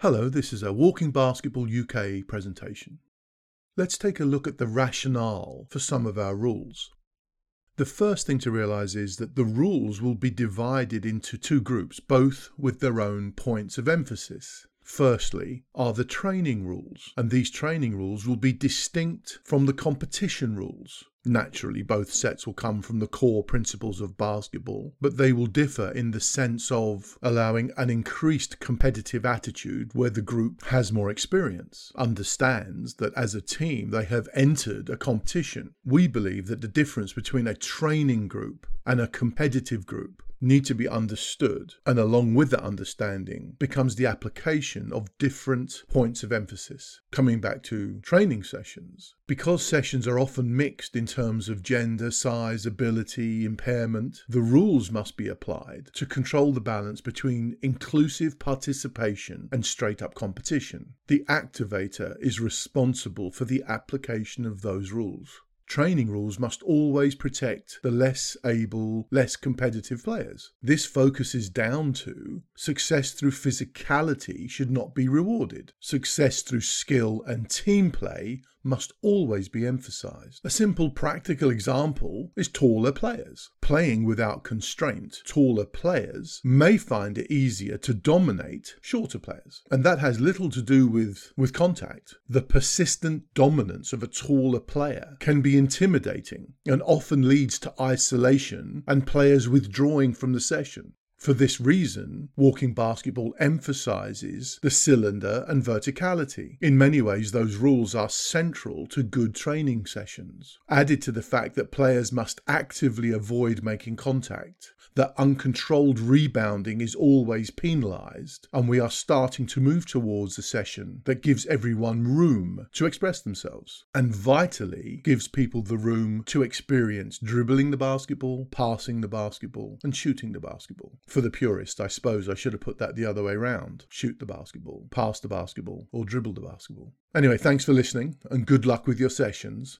Hello, this is a Walking Basketball UK presentation. Let's take a look at the rationale for some of our rules. The first thing to realise is that the rules will be divided into two groups, both with their own points of emphasis. Firstly, are the training rules, and these training rules will be distinct from the competition rules. Naturally, both sets will come from the core principles of basketball, but they will differ in the sense of allowing an increased competitive attitude where the group has more experience, understands that as a team they have entered a competition. We believe that the difference between a training group and a competitive group need to be understood, and along with that understanding becomes the application of different points of emphasis. Coming back to training sessions, because sessions are often mixed in terms of gender, size, ability, impairment, the rules must be applied to control the balance between inclusive participation and straight-up competition. The activator is responsible for the application of those rules. Training rules must always protect the less able, less competitive players. This focuses down to success through physicality should not be rewarded. Success through skill and team play must always be emphasised. A simple practical example is taller players. Playing without constraint, taller players may find it easier to dominate shorter players. And that has little to do with contact. The persistent dominance of a taller player can be intimidating and often leads to isolation and players withdrawing from the session. For this reason, walking basketball emphasises the cylinder and verticality. In many ways, those rules are central to good training sessions. Added to the fact that players must actively avoid making contact, that uncontrolled rebounding is always penalised, and we are starting to move towards a session that gives everyone room to express themselves, and vitally gives people the room to experience dribbling the basketball, passing the basketball, and shooting the basketball. For the purist, I suppose I should have put that the other way round. Shoot the basketball, pass the basketball, or dribble the basketball. Anyway, thanks for listening and good luck with your sessions.